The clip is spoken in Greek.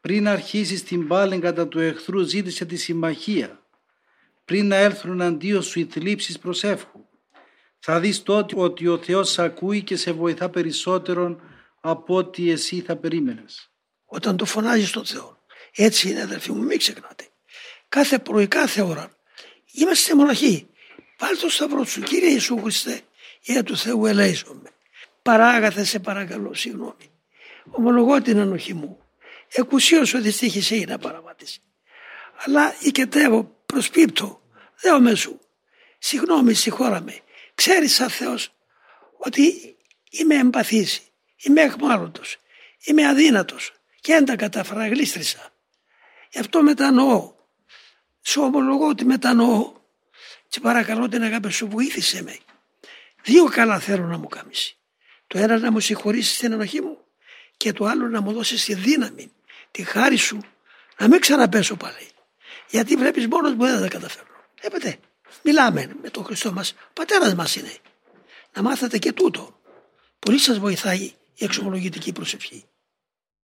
Πριν αρχίσεις την πάλη κατά του εχθρού, ζήτησε τη συμμαχία. Πριν να έρθουν αντίον σου οι θλίψεις, προσεύχου. Θα δεις τότε ότι ο Θεός σε ακούει και σε βοηθά περισσότερον από ό,τι εσύ θα περίμενες. Όταν το φωνάζεις στον Θεό, έτσι είναι αδελφοί μου, μην ξεχνάτε. Κάθε πρωί, κάθε ώρα, είμαστε μοναχοί. Πάλι το σταυρό σου, Κύριε Ιησού Χριστέ, για του Θεού ελέησομαι. Παράγαθε σε παρακαλώ, συγγνώμη. Ομολογώ την ανοχή μου. Εκουσίως ο δυστύχης έγινε απαραματής. Αλλά οικετεύω, προσπίπτω, δέω μέσου. Συγγνώμη, συγχώρα με. Ξέρεις σαν Θεός ότι είμαι εμπαθής, είμαι αιχμάλωτος, είμαι αδύνατος και δεν τα κατάφερα, γλίστρισα. Γι' αυτό μετανοώ. Σου ομολογώ ότι μετανοώ και παρακαλώ την αγάπη σου, βοήθησε με. Δύο καλά θέλω να μου κάνεις. Το ένα να μου συγχωρήσεις την ενοχή μου και το άλλο να μου δώσεις τη δύναμη, τη χάρη σου, να μην ξαναπέσω πάλι. Γιατί βλέπεις μόνος μου δεν τα καταφέρνω. Έπετε, μιλάμε με τον Χριστό μας, ο πατέρας μας είναι. Να μάθετε και τούτο. Πολύ σας βοηθάει η εξομολογητική προσευχή.